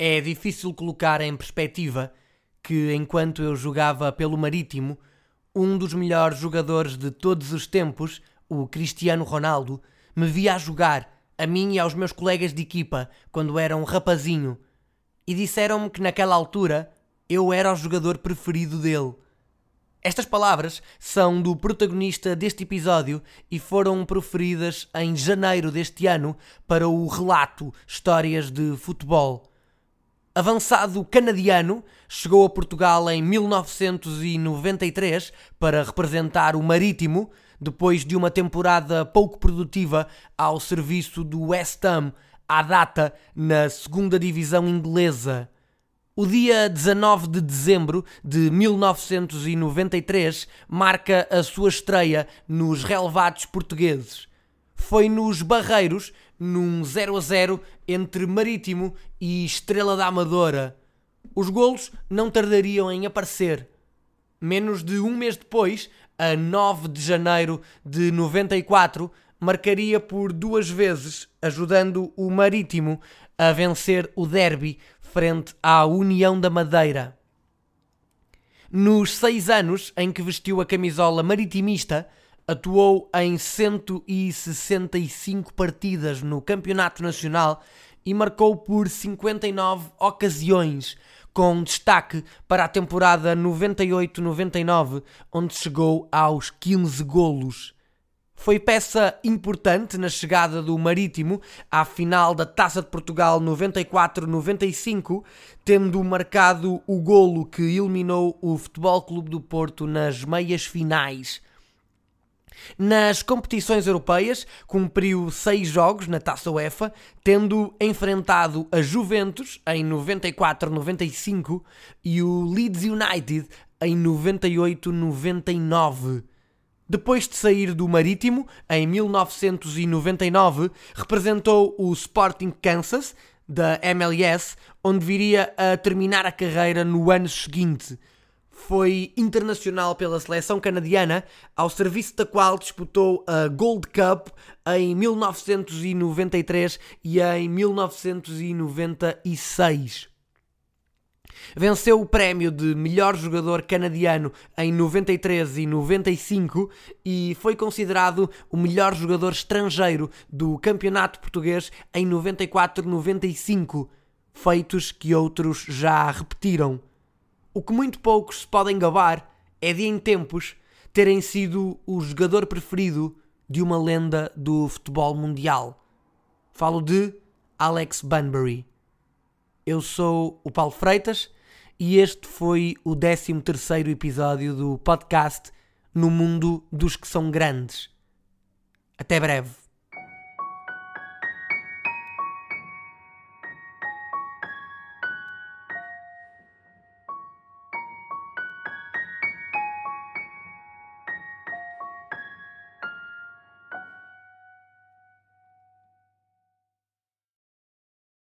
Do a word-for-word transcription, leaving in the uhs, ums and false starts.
É difícil colocar em perspectiva que, enquanto eu jogava pelo Marítimo, um dos melhores jogadores de todos os tempos, o Cristiano Ronaldo, me via a jogar, a mim e aos meus colegas de equipa, quando era um rapazinho, e disseram-me que naquela altura eu era o jogador preferido dele. Estas palavras são do protagonista deste episódio e foram proferidas em janeiro deste ano para o relato Histórias de Futebol. Avançado canadiano, chegou a Portugal em mil novecentos e noventa e três para representar o Marítimo, depois de uma temporada pouco produtiva ao serviço do West Ham, à data na segunda divisão inglesa. O dia dezanove de dezembro de mil novecentos e noventa e três marca a sua estreia nos relevados portugueses. Foi nos Barreiros, num zero a zero entre Marítimo e Estrela da Amadora. Os golos não tardariam em aparecer. Menos de um mês depois, a nove de janeiro de noventa e quatro, marcaria por duas vezes, ajudando o Marítimo a vencer o derby frente à União da Madeira. Nos seis anos em que vestiu a camisola maritimista, atuou em cento e sessenta e cinco partidas no Campeonato Nacional e marcou por cinquenta e nove ocasiões, com destaque para a temporada noventa e oito noventa e nove, onde chegou aos quinze golos. Foi peça importante na chegada do Marítimo à final da Taça de Portugal noventa e quatro noventa e cinco, tendo marcado o golo que eliminou o Futebol Clube do Porto nas meias finais. Nas competições europeias, cumpriu seis jogos na Taça UEFA, tendo enfrentado a Juventus em noventa e quatro noventa e cinco e o Leeds United em noventa e oito noventa e nove. Depois de sair do Marítimo, em mil novecentos e noventa e nove, representou o Sporting Kansas, da M L S, onde viria a terminar a carreira no ano seguinte. Foi internacional pela seleção canadiana, ao serviço da qual disputou a Gold Cup em mil novecentos e noventa e três e em mil novecentos e noventa e seis. Venceu o prémio de melhor jogador canadiano em noventa e três e noventa e cinco e foi considerado o melhor jogador estrangeiro do campeonato português em noventa e quatro noventa e cinco, feitos que outros já repetiram. O que muito poucos se podem gabar é de, em tempos, terem sido o jogador preferido de uma lenda do futebol mundial. Falo de Alex Bunbury. Eu sou o Paulo Freitas e este foi o décimo terceiro episódio do podcast No Mundo dos que são Grandes. Até breve.